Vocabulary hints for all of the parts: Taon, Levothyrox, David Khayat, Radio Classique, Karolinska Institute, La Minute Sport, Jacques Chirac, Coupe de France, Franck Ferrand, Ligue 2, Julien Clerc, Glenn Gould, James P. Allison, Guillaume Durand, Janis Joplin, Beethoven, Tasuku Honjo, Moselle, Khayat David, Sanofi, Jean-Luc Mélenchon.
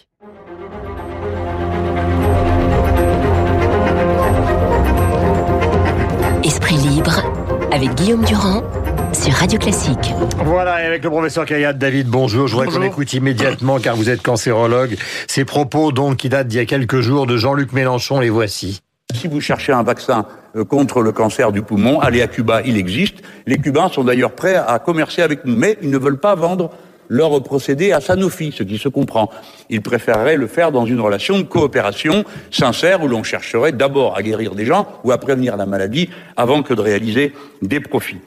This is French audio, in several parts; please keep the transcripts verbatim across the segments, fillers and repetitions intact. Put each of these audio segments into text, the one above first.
Classique. Esprit libre avec Guillaume Durand sur Radio Classique. Voilà, et avec le professeur Khayat David, bonjour. Je voudrais bonjour. qu'on écoute immédiatement, car vous êtes cancérologue, ces propos donc qui datent d'il y a quelques jours de Jean-Luc Mélenchon, les voici. Si vous cherchez un vaccin contre le cancer du poumon, allez à Cuba, il existe. Les Cubains sont d'ailleurs prêts à commercer avec nous, mais ils ne veulent pas vendre leur procédé à Sanofi, ce qui se comprend. Ils préféreraient le faire dans une relation de coopération sincère où l'on chercherait d'abord à guérir des gens ou à prévenir la maladie avant que de réaliser des profits.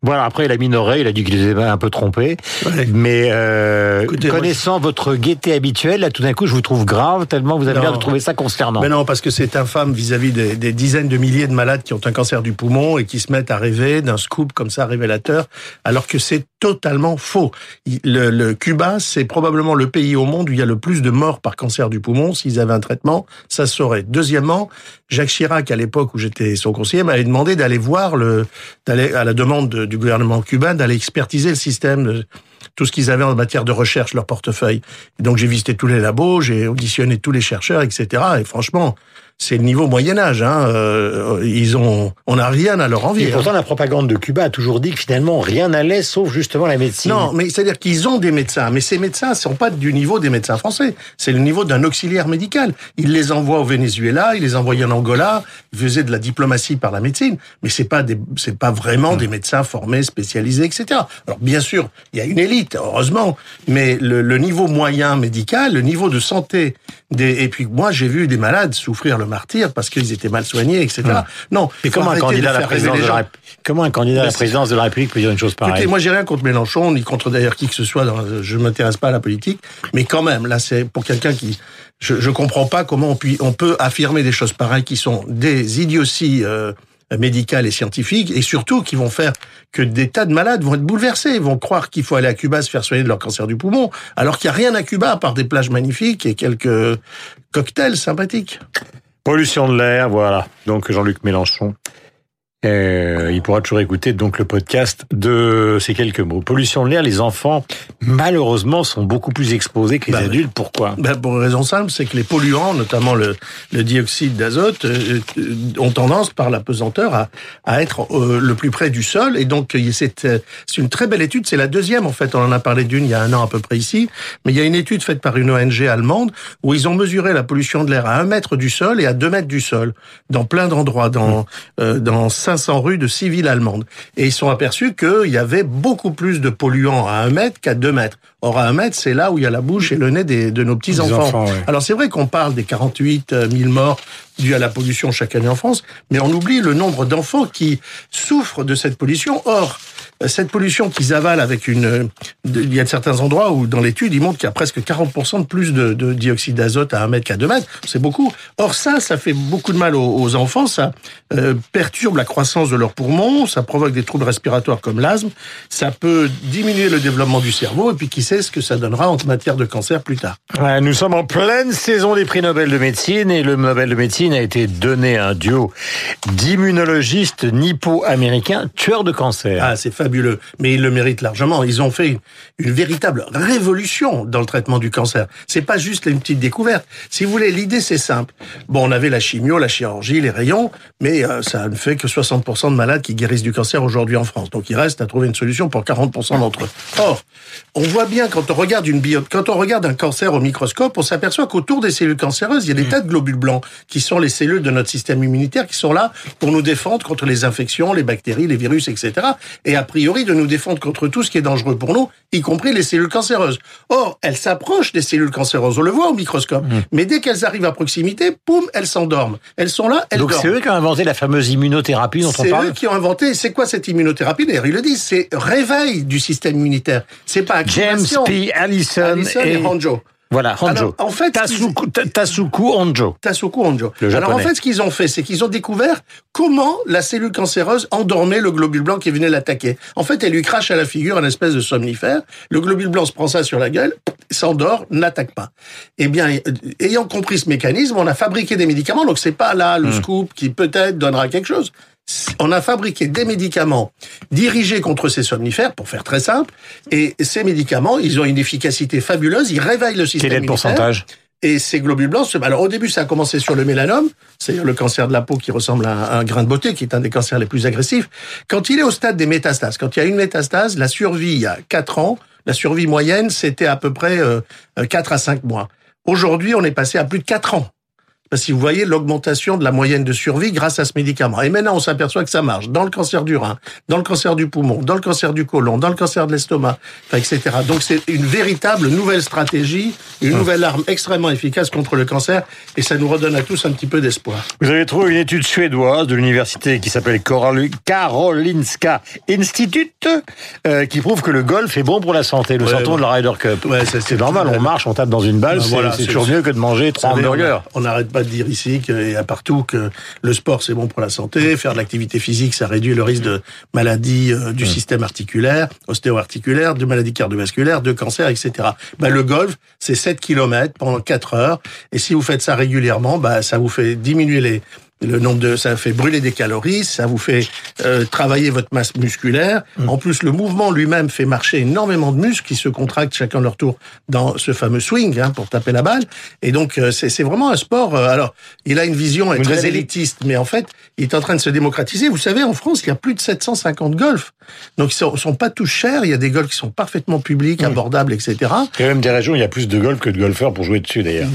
Voilà, après il a minoré, il a dit qu'il les avait un peu trompés, ouais. mais euh, Écoutez, connaissant moi, je... votre gaieté habituelle, là tout d'un coup je vous trouve grave, tellement vous avez non. l'air de trouver ça consternant. Mais non, parce que c'est infâme vis-à-vis des, des dizaines de milliers de malades qui ont un cancer du poumon et qui se mettent à rêver d'un scoop comme ça révélateur, alors que c'est totalement faux. Le, le Cuba, c'est probablement le pays au monde où il y a le plus de morts par cancer du poumon. S'ils avaient un traitement, ça se saurait. Deuxièmement, Jacques Chirac, à l'époque où j'étais son conseiller, m'avait demandé d'aller voir, le, d'aller à la demande de, du gouvernement cubain, d'aller expertiser le système, de, tout ce qu'ils avaient en matière de recherche, leur portefeuille. Et donc j'ai visité tous les labos, j'ai auditionné tous les chercheurs, et cetera. Et franchement, c'est le niveau Moyen-Âge. Hein. Euh, ils ont, on n'a rien à leur envier. Et pourtant, hein. la propagande de Cuba a toujours dit que finalement, rien n'allait sauf justement la médecine. Non, mais c'est-à-dire qu'ils ont des médecins, mais ces médecins ne sont pas du niveau des médecins français. C'est le niveau d'un auxiliaire médical. Ils les envoient au Venezuela, ils les envoient en Angola, ils faisaient de la diplomatie par la médecine, mais ce n'est pas, des, c'est pas vraiment mmh. des médecins formés, spécialisés, et cetera. Alors bien sûr, il y a une élite, heureusement, mais le, le niveau moyen médical, le niveau de santé, des, et puis moi, j'ai vu des malades souffrir le martyr parce qu'ils étaient mal soignés, et cetera. Hum. Non, mais comment un, candidat à la présidence de la... comment un candidat à la présidence de la République peut dire une chose pareille? Écoutez, moi j'ai rien contre Mélenchon, ni contre d'ailleurs qui que ce soit, dans... je ne m'intéresse pas à la politique, mais quand même, là c'est pour quelqu'un qui... Je ne comprends pas comment on, puis, on peut affirmer des choses pareilles qui sont des idioties euh, médicales et scientifiques, et surtout qui vont faire que des tas de malades vont être bouleversés, vont croire qu'il faut aller à Cuba se faire soigner de leur cancer du poumon, alors qu'il n'y a rien à Cuba à part des plages magnifiques et quelques cocktails sympathiques. Pollution de l'air, voilà. Donc Jean-Luc Mélenchon, euh, il pourra toujours écouter donc le podcast de ces quelques mots. Pollution de l'air, les enfants malheureusement sont beaucoup plus exposés que les ben, adultes. Pourquoi ? Ben pour une raison simple, c'est que les polluants, notamment le, le dioxyde d'azote, euh, ont tendance par la pesanteur à, à être euh, le plus près du sol. Et donc c'est, euh, c'est une très belle étude. C'est la deuxième en fait. On en a parlé d'une il y a un an à peu près ici. Mais il y a une étude faite par une O N G allemande où ils ont mesuré la pollution de l'air à un mètre du sol et à deux mètres du sol dans plein d'endroits, dans euh, dans cinq cents rues de six villes allemandes. Et ils sont aperçus qu'il y avait beaucoup plus de polluants à un mètre qu'à deux mètres. Or, à un mètre, c'est là où il y a la bouche et le nez des, de nos petits-enfants. Enfants, ouais. Alors, c'est vrai qu'on parle des quarante-huit mille morts dues à la pollution chaque année en France, mais on oublie le nombre d'enfants qui souffrent de cette pollution. Or, cette pollution qu'ils avalent avec une... Il y a certains endroits où, dans l'étude, ils montrent qu'il y a presque quarante pour cent de plus de, de dioxyde d'azote à un mètre qu'à deux mètres. C'est beaucoup. Or, ça, ça fait beaucoup de mal aux, aux enfants. Ça euh, perturbe la croissance de leurs poumons, ça provoque des troubles respiratoires comme l'asthme, ça peut diminuer le développement du cerveau, et puis qui sait ce que ça donnera en matière de cancer plus tard. Ouais, nous sommes en pleine saison des prix Nobel de médecine et le Nobel de médecine a été donné à un duo d'immunologistes nippo-américains tueurs de cancer. Ah, c'est fabuleux, mais ils le méritent largement. Ils ont fait une véritable révolution dans le traitement du cancer. C'est pas juste une petite découverte. Si vous voulez, l'idée c'est simple. Bon, on avait la chimio, la chirurgie, les rayons, mais euh, ça ne fait que soixante pour cent de malades qui guérissent du cancer aujourd'hui en France. Donc il reste à trouver une solution pour quarante pour cent d'entre eux. Or, on voit bien quand on regarde une biopsie, quand on regarde un cancer au microscope, on s'aperçoit qu'autour des cellules cancéreuses, il y a des tas de globules blancs qui sont les cellules de notre système immunitaire qui sont là pour nous défendre contre les infections, les bactéries, les virus, et cetera. Et a priori de nous défendre contre tout ce qui est dangereux pour nous, y compris les cellules cancéreuses. Or, elles s'approchent des cellules cancéreuses, on le voit au microscope. Mmh. Mais dès qu'elles arrivent à proximité, poum, elles s'endorment. Elles sont là, elles Donc dorment. Donc c'est eux qui ont inventé la fameuse immunothérapie dont c'est on parle. C'est eux qui ont inventé. C'est quoi cette immunothérapie? D'ailleurs, ils le disent, c'est réveil du système immunitaire. C'est pas James P. Allison, Allison et, et Honjo. Voilà, Honjo. Alors, en fait, Tasuku, Tasuku Honjo. Tasuku Honjo. Alors en fait, ce qu'ils ont fait, c'est qu'ils ont découvert comment la cellule cancéreuse endormait le globule blanc qui venait l'attaquer. En fait, elle lui crache à la figure une espèce de somnifère. Le globule blanc se prend ça sur la gueule, s'endort, n'attaque pas. Eh bien, ayant compris ce mécanisme, on a fabriqué des médicaments. Donc c'est pas là le mmh. scoop qui peut-être donnera quelque chose. On a fabriqué des médicaments dirigés contre ces somnifères, pour faire très simple, et ces médicaments, ils ont une efficacité fabuleuse, ils réveillent le système immunitaire. Quel est le pourcentage ? Et ces globules blancs, alors au début ça a commencé sur le mélanome, c'est-à-dire le cancer de la peau qui ressemble à un grain de beauté, qui est un des cancers les plus agressifs. Quand il est au stade des métastases, quand il y a une métastase, la survie il y a quatre ans, la survie moyenne c'était à peu près quatre à cinq mois. Aujourd'hui on est passé à plus de quatre ans. Si vous voyez l'augmentation de la moyenne de survie grâce à ce médicament. Et maintenant, on s'aperçoit que ça marche dans le cancer du rein, dans le cancer du poumon, dans le cancer du côlon, dans le cancer de l'estomac, et cetera. Donc, c'est une véritable nouvelle stratégie, une nouvelle arme extrêmement efficace contre le cancer, et ça nous redonne à tous un petit peu d'espoir. Vous avez trouvé une étude suédoise de l'université qui s'appelle Karolinska Institute, euh, qui prouve que le golf est bon pour la santé. Nous ouais, sortons ouais. de la Ryder Cup. Ouais, c'est, c'est normal, on marche, on tape dans une balle, ben, c'est, voilà, c'est, c'est toujours c'est... mieux que de manger trois hamburgers. On n'arrête pas de dire ici et à partout que le sport c'est bon pour la santé, faire de l'activité physique ça réduit le risque de maladies du système articulaire, ostéo-articulaire, de maladies cardiovasculaires, de cancer, et cetera. Bah, le golf c'est sept kilomètres pendant quatre heures et si vous faites ça régulièrement, bah, ça vous fait diminuer les le nombre de, ça fait brûler des calories, ça vous fait euh, travailler votre masse musculaire. Mmh. En plus, le mouvement lui-même fait marcher énormément de muscles qui se contractent chacun leur tour dans ce fameux swing hein, pour taper la balle. Et donc, euh, c'est, c'est vraiment un sport. Euh, alors, il a une vision vous très élitiste, mais en fait, il est en train de se démocratiser. Vous savez, en France, il y a plus de sept cent cinquante golfs. Donc, ils sont, sont pas tous chers. Il y a des golfs qui sont parfaitement publics, mmh. abordables, et cetera. Il y a même des régions où il y a plus de golfs que de golfeurs pour jouer dessus, d'ailleurs.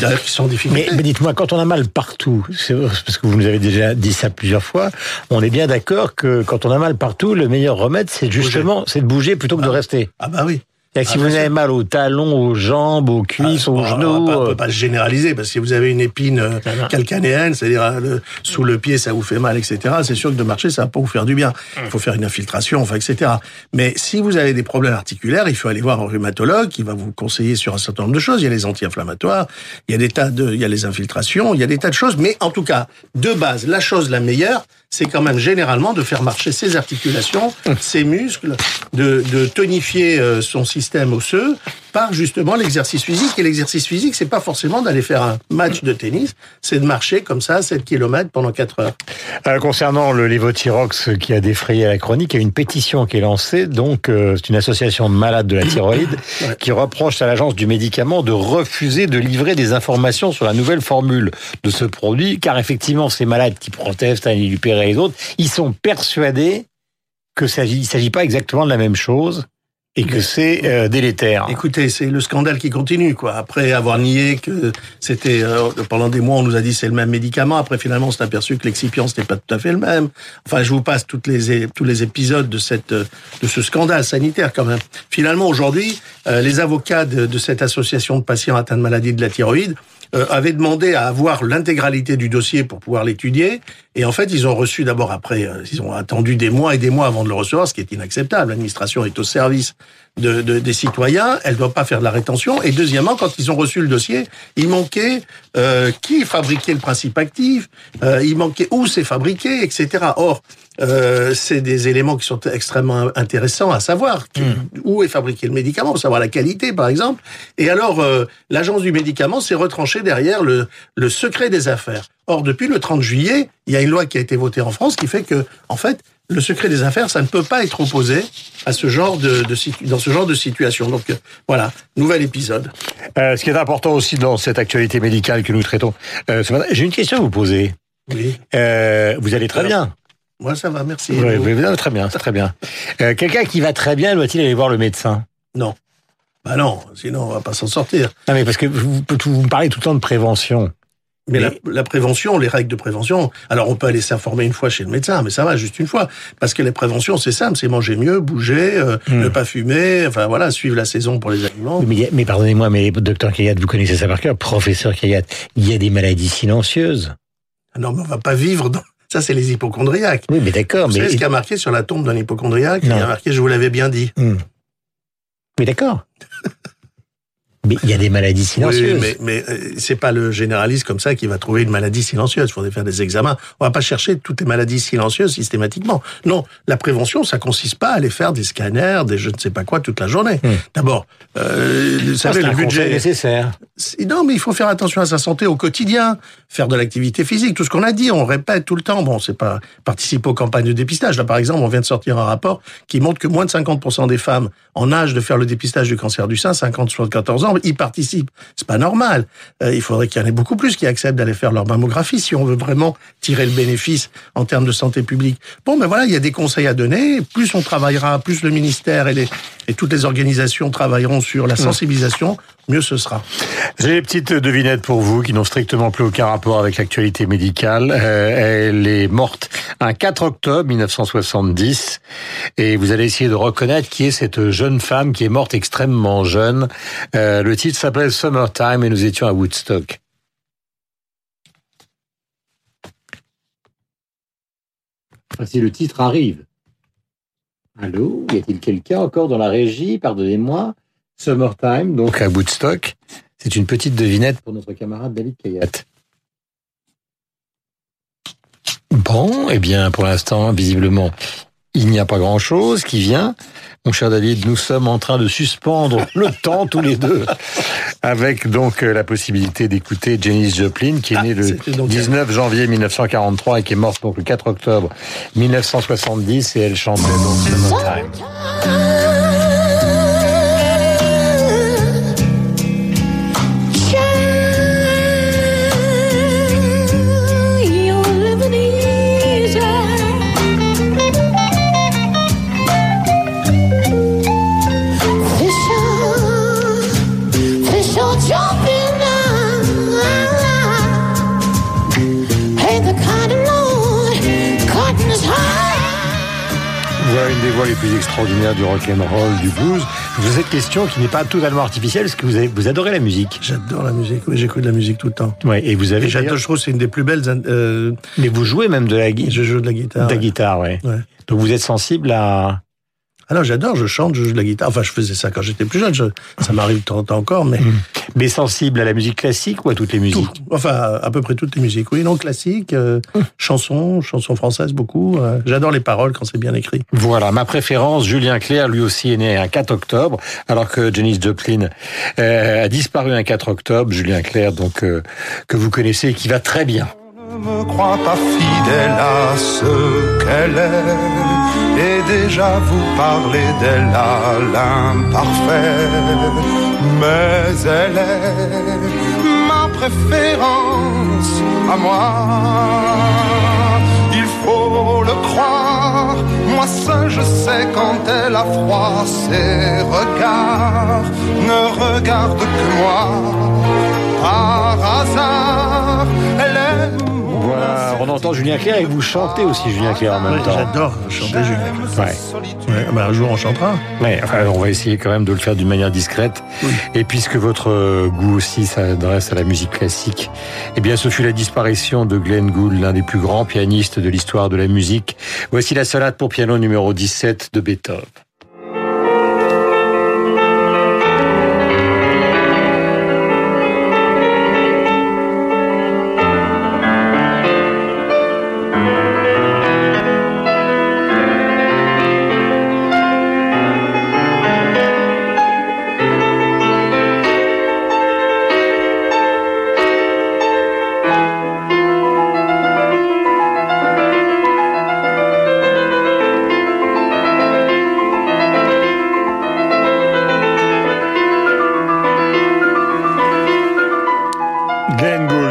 D'ailleurs, qui sont difficiles. Mais, mais dites-moi, quand on a mal partout, c'est vrai, parce que vous nous avez déjà dit ça plusieurs fois, on est bien d'accord que quand on a mal partout, le meilleur remède, c'est justement bouger. C'est de bouger plutôt que ah, de rester. Ah bah oui. C'est-à-dire que si ah, vous avez mal aux talons, aux jambes, aux cuisses, ah, aux bon, genoux... On ne peut pas se généraliser, parce que si vous avez une épine euh, calcanéenne, c'est-à-dire le, sous le pied, ça vous fait mal, et cetera, c'est sûr que de marcher, ça ne va pas vous faire du bien. Il faut faire une infiltration, enfin, et cetera. Mais si vous avez des problèmes articulaires, il faut aller voir un rhumatologue qui va vous conseiller sur un certain nombre de choses. Il y a les anti-inflammatoires, il y a des tas de, il y a les infiltrations, il y a des tas de choses. Mais en tout cas, de base, la chose la meilleure, c'est quand même généralement de faire marcher ses articulations, ses muscles, de, de tonifier son système osseux par justement l'exercice physique. Et l'exercice physique, c'est pas forcément d'aller faire un match de tennis, c'est de marcher comme ça, sept kilomètres pendant quatre heures. Alors, concernant le Levothyrox qui a défrayé la chronique, il y a une pétition qui est lancée, donc euh, c'est une association de malades de la thyroïde ouais. qui reproche à l'agence du médicament de refuser de livrer des informations sur la nouvelle formule de ce produit, car effectivement, ces malades qui protestent à l'I U P R et les autres, ils sont persuadés qu'il ne s'agit pas exactement de la même chose et que c'est euh, délétère. Écoutez, c'est le scandale qui continue, quoi. Après avoir nié que c'était... Euh, pendant des mois, on nous a dit c'est le même médicament. Après, finalement, on s'est aperçu que l'excipient, c'était pas tout à fait le même. Enfin, je vous passe toutes les, tous les épisodes de, cette, de ce scandale sanitaire, quand même. Finalement, aujourd'hui, euh, les avocats de, de cette association de patients atteints de maladie de la thyroïde avaient demandé à avoir l'intégralité du dossier pour pouvoir l'étudier. Et en fait, ils ont reçu d'abord après, ils ont attendu des mois et des mois avant de le recevoir, ce qui est inacceptable. L'administration est au service de, de, des citoyens, elle ne doit pas faire de la rétention. Et deuxièmement, quand ils ont reçu le dossier, il manquait euh, qui fabriquait le principe actif, euh, il manquait où c'est fabriqué, et cetera. Or, Euh, c'est des éléments qui sont extrêmement intéressants à savoir qui, mmh. où est fabriqué le médicament, pour savoir la qualité par exemple. Et alors euh, l'agence du médicament s'est retranchée derrière le, le secret des affaires. Or depuis le trente juillet, il y a une loi qui a été votée en France qui fait que en fait le secret des affaires, ça ne peut pas être opposé à ce genre de, de dans ce genre de situation. Donc voilà, nouvel épisode. Euh, ce qui est important aussi dans cette actualité médicale que nous traitons. Euh, ce matin, j'ai une question à vous poser. Oui. Euh, vous allez très alors, bien. Moi, ça va, merci. Oui, oui, non, très bien, c'est très bien. Euh, quelqu'un qui va très bien, doit-il aller voir le médecin ? Non. Bah non, sinon on va pas s'en sortir. Non, mais parce que vous, vous me parlez tout le temps de prévention. Mais, mais... La, la prévention, les règles de prévention, alors on peut aller s'informer une fois chez le médecin, mais ça va, juste une fois. Parce que les préventions, c'est simple, c'est manger mieux, bouger, euh, mmh. ne pas fumer, enfin voilà, suivre la saison pour les aliments. Mais, mais pardonnez-moi, mais docteur Khayat, vous connaissez ça par cœur, professeur Khayat, il y a des maladies silencieuses. Non, mais on va pas vivre dans... Ça, c'est les hypochondriaques. Oui, mais d'accord. Vous mais... savez ce qu'il y a marqué sur la tombe d'un hypochondriaque ? Il y a marqué, je vous l'avais bien dit. Mmh. Mais d'accord. Mais il y a des maladies silencieuses. Oui, mais, mais c'est pas le généraliste comme ça qui va trouver une maladie silencieuse. Il faudrait faire des examens. On va pas chercher toutes les maladies silencieuses systématiquement. Non, la prévention, ça consiste pas à aller faire des scanners, des je ne sais pas quoi toute la journée. Mmh. D'abord, euh, vous savez, le budget nécessaire. Non, mais il faut faire attention à sa santé au quotidien, faire de l'activité physique, tout ce qu'on a dit, on répète tout le temps. Bon, c'est pas participer aux campagnes de dépistage. Là, par exemple, on vient de sortir un rapport qui montre que moins de cinquante pour cent des femmes en âge de faire le dépistage du cancer du sein, cinquante à soixante-quatorze ans, y participent. C'est pas normal. Euh, il faudrait qu'il y en ait beaucoup plus qui acceptent d'aller faire leur mammographie si on veut vraiment tirer le bénéfice en termes de santé publique. Bon, ben voilà, il y a des conseils à donner. Plus on travaillera, plus le ministère et les et toutes les organisations travailleront sur la sensibilisation, mieux ce sera. J'ai des petites devinettes pour vous qui n'ont strictement plus aucun rapport avec l'actualité médicale. Euh, elle est morte un quatre octobre mille neuf cent soixante-dix et vous allez essayer de reconnaître qui est cette jeune femme qui est morte extrêmement jeune. Euh, le titre s'appelle Summertime et nous étions à Woodstock. Si le titre arrive. Allô, y a-t-il quelqu'un encore dans la régie? Pardonnez-moi. Summertime, donc à Woodstock. C'est une petite devinette pour notre camarade David Khayat. Bon, eh bien, pour l'instant, visiblement, il n'y a pas grand-chose qui vient. Mon cher David, nous sommes en train de suspendre le temps tous les deux, avec donc la possibilité d'écouter Janis Joplin, qui est ah, née le dix-neuf janvier mille neuf cent quarante-trois et qui est morte donc le quatre octobre mille neuf cent soixante-dix, et elle chantait donc Summertime. Les plus extraordinaires du rock'n'roll, du blues. Je vous ai cette question qui n'est pas totalement artificielle, parce que vous, avez, vous adorez la musique. J'adore la musique, oui, j'écoute de la musique tout le temps. Ouais, et vous avez. Et j'adore, je trouve que c'est une des plus belles. Euh... Mais vous jouez même de la guitare. Je joue de la guitare. De la ouais. guitare, ouais. ouais. Donc vous êtes sensible à. Alors j'adore, je chante, je joue de la guitare. Enfin, je faisais ça quand j'étais plus jeune. Je... Ça m'arrive de temps en temps encore, mais. Mmh. Mais sensible à la musique classique ou à toutes les musiques? Tout. Enfin, à peu près toutes les musiques. Oui, non, classique, euh, mmh. chansons, chansons françaises, beaucoup. Euh, j'adore les paroles quand c'est bien écrit. Voilà, ma préférence, Julien Clerc, lui aussi est né un quatre octobre, alors que Janis Joplin euh, a disparu un quatre octobre. Julien Clerc, donc, euh, que vous connaissez et qui va très bien. On ne me croit pas fidèle à ce qu'elle est, et déjà vous parlez d'elle à l'imparfait. Mais elle est ma préférence à moi. Il faut le croire, moi seul je sais quand elle a froid. Ses regards ne regardent que moi. Par hasard, elle aime. Voilà, on entend Julien Clerc et vous chantez aussi Julien Clerc en même temps. J'adore chanter Julien Clerc. Ouais. Ouais, bah un jour on chantera. Ouais, enfin, on va essayer quand même de le faire d'une manière discrète. Oui. Et puisque votre goût aussi s'adresse à la musique classique, eh bien ce fut la disparition de Glenn Gould, l'un des plus grands pianistes de l'histoire de la musique. Voici la sonate pour piano numéro dix-sept de Beethoven.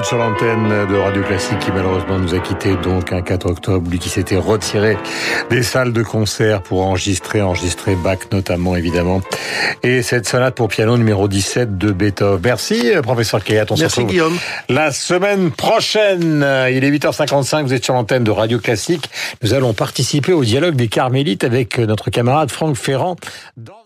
Sur l'antenne de Radio Classique qui malheureusement nous a quittés donc un quatre octobre, lui qui s'était retiré des salles de concert pour enregistrer, enregistrer Bach notamment évidemment, et cette sonate pour piano numéro dix-sept de Beethoven. Merci professeur Khayat, on se retrouve Guillaume. La semaine prochaine. Il est huit heures cinquante-cinq, vous êtes sur l'antenne de Radio Classique. Nous allons participer au dialogue des Carmélites avec notre camarade Franck Ferrand dans